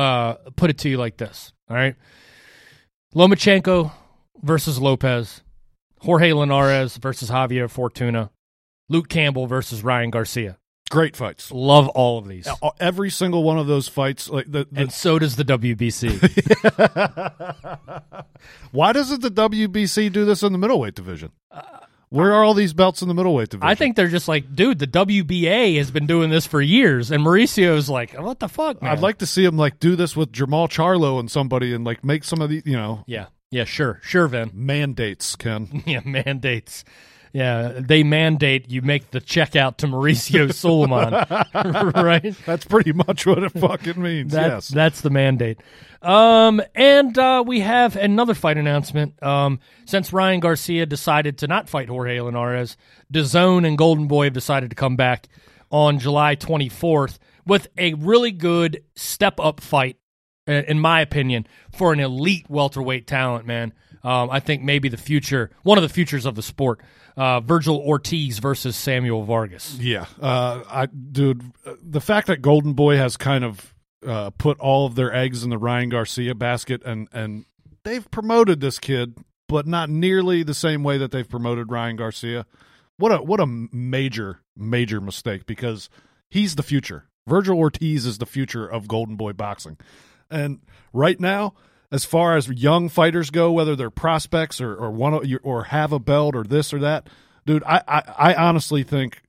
to you like this, all right? Lomachenko versus Lopez. Jorge Linares versus Javier Fortuna. Luke Campbell versus Ryan Garcia. Great fights. Love all of these. Every single one of those fights. Like and so does the WBC. Why doesn't the WBC do this in the middleweight division? Where are all these belts in the middleweight division? I think they're just like, dude, the WBA has been doing this for years, and Mauricio's like, what the fuck, man? I'd like to see him like do this with Jamal Charlo and somebody and like make some of the, Yeah, yeah, sure, Vin. Mandates, Ken. Yeah, mandates. Yeah, they mandate you make the check out to Mauricio Sulaiman, right? That's pretty much what it fucking means, yes. That's the mandate. And we have another fight announcement. Since Ryan Garcia decided to not fight Jorge Linares, DAZN and Golden Boy have decided to come back on July 24th with a really good step-up fight, in my opinion, for an elite welterweight talent, man. I think maybe one of the futures of the sport, Virgil Ortiz versus Samuel Vargas. Yeah. The fact that Golden Boy has kind of put all of their eggs in the Ryan Garcia basket, and they've promoted this kid, but not nearly the same way that they've promoted Ryan Garcia. What a major, major mistake, because he's the future. Virgil Ortiz is the future of Golden Boy boxing. And right now, as far as young fighters go, whether they're prospects or have a belt or this or that, dude, I honestly think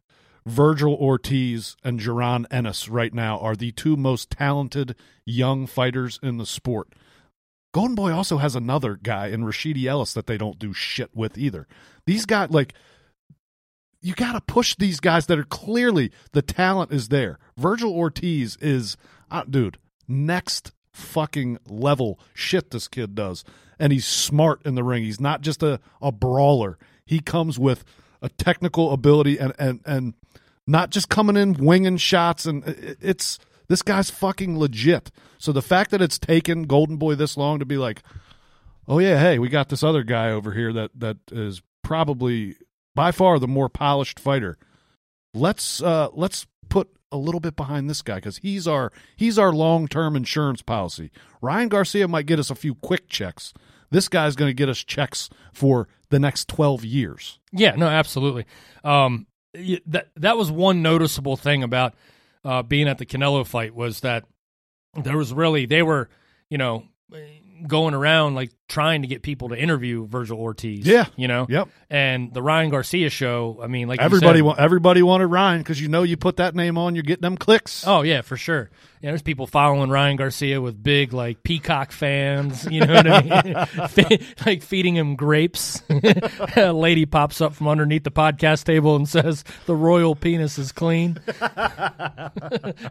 Virgil Ortiz and Jaron Ennis right now are the two most talented young fighters in the sport. Golden Boy also has another guy in Rashidi Ellis that they don't do shit with either. These guys, like, you got to push these guys that are clearly the talent is there. Virgil Ortiz is, dude, next fucking level shit this kid does, and he's smart in the ring. He's not just a brawler. He comes with a technical ability and not just coming in winging shots, and it's this guy's fucking legit. So the fact that it's taken Golden Boy this long to be like, oh yeah, hey, we got this other guy over here that is probably by far the more polished fighter, let's put a little bit behind this guy, because he's our long-term insurance policy. Ryan Garcia might get us a few quick checks. This guy's going to get us checks for the next 12 years. Yeah, no, absolutely. That was one noticeable thing about being at the Canelo fight, was that there was really, they were, going around like trying to get people to interview Virgil Ortiz. Yeah. Yep. And the Ryan Garcia show, I mean, like everybody, you said, everybody wanted Ryan, because you put that name on, you're getting them clicks. Oh yeah, for sure. Yeah, there's people following Ryan Garcia with big like peacock fans, you know what I mean? Like feeding him grapes. A lady pops up from underneath the podcast table and says, "The royal penis is clean."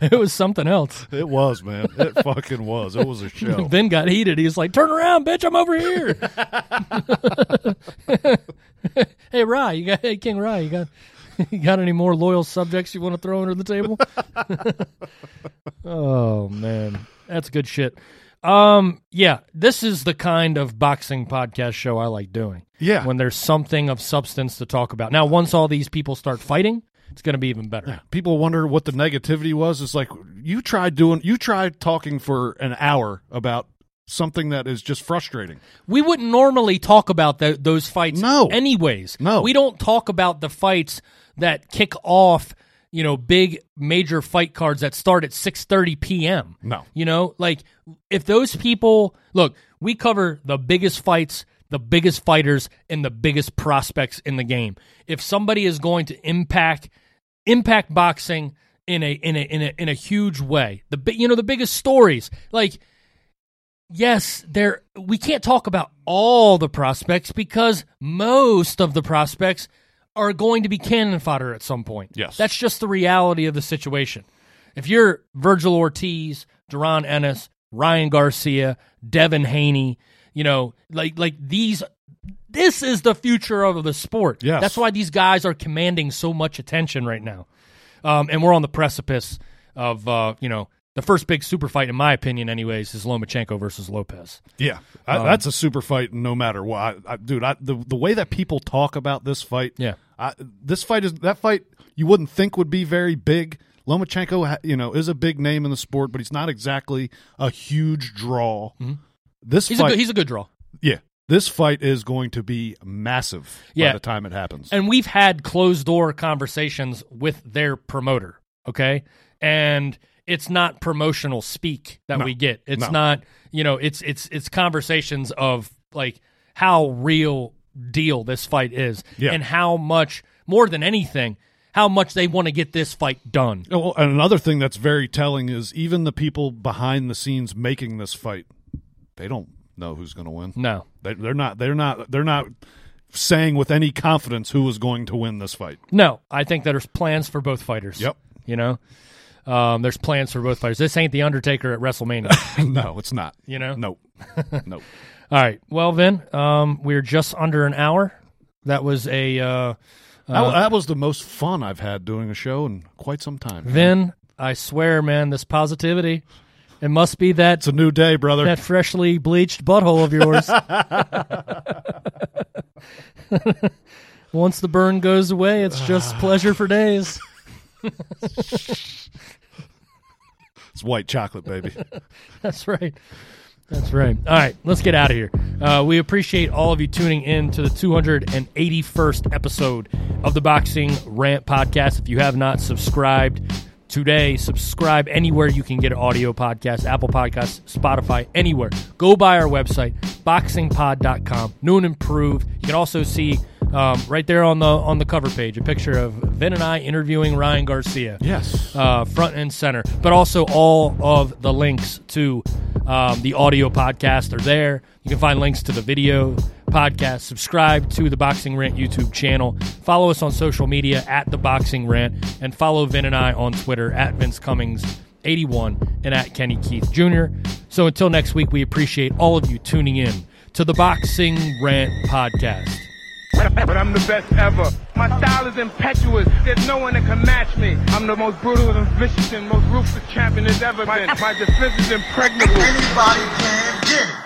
It was something else. It was, man. It fucking was. It was a show. Vin got heated. He's like, "Turn around, bitch. I'm over here." Hey, Rye, hey, King Rye, you got any more loyal subjects you want to throw under the table? Oh, man. That's good shit. Yeah, this is the kind of boxing podcast show I like doing. Yeah. When there's something of substance to talk about. Now, once all these people start fighting, it's going to be even better. Yeah. People wonder what the negativity was. It's like, you tried talking for an hour about something that is just frustrating. We wouldn't normally talk about those fights anyways. No. We don't talk about the fights that kick off, you know, big major fight cards that start at 6:30 p.m. No. You know, like if those people look, we cover the biggest fights, the biggest fighters, and the biggest prospects in the game. If somebody is going to impact boxing in a huge way, the biggest stories, like, yes, we can't talk about all the prospects because most of the prospects are going to be cannon fodder at some point. Yes, that's just the reality of the situation. If you're Virgil Ortiz, Duran Ennis, Ryan Garcia, Devin Haney, you know, like these. This is the future of the sport. Yes. That's why these guys are commanding so much attention right now. And we're on the precipice of, the first big super fight, in my opinion anyways, is Lomachenko versus Lopez. Yeah, that's a super fight no matter what. The way that people talk about this fight, you wouldn't think would be very big. Lomachenko, is a big name in the sport, but he's not exactly a huge draw. Mm-hmm. He's a good draw. Yeah. This fight is going to be massive by the time it happens. And we've had closed-door conversations with their promoter, okay? And it's not promotional speak that we get. It's not, it's conversations of, like, how real deal this fight is and how much, more than anything, how much they want to get this fight done. Well, and another thing that's very telling is even the people behind the scenes making this fight, they don't know who's going to win. No, they're not saying with any confidence who is going to win this fight. No, I think there's plans for both fighters. Yep, there's plans for both fighters. This ain't the Undertaker at WrestleMania. No, it's not. No. All right. Well, Vin, we're just under an hour. That was that was the most fun I've had doing a show in quite some time. Vin, I swear, man, this positivity. It must be that. It's a new day, brother. That freshly bleached butthole of yours. Once the burn goes away, it's just pleasure for days. It's white chocolate, baby. That's right. All right, let's get out of here. We appreciate all of you tuning in to the 281st episode of the Boxing Rant Podcast. If you have not subscribed, today, subscribe anywhere you can get an audio podcast, Apple Podcasts, Spotify, anywhere. Go by our website, BoxingPod.com, new and improved. You can also see right there on the cover page a picture of Vin and I interviewing Ryan Garcia. Yes. Front and center. But also all of the links to the audio podcast are there. You can find links to the video podcast. Subscribe to the Boxing Rant YouTube channel. Follow us on social media at The Boxing Rant, and follow Vin and I on Twitter at Vince Cummings 81 and at Kenny Keith Jr. So until next week, we appreciate all of you tuning in to the Boxing Rant Podcast. But I'm the best ever. My style is impetuous. There's no one that can match me. I'm the most brutal and vicious and most ruthless champion there's ever been. My defense is impregnable. Anybody can get it.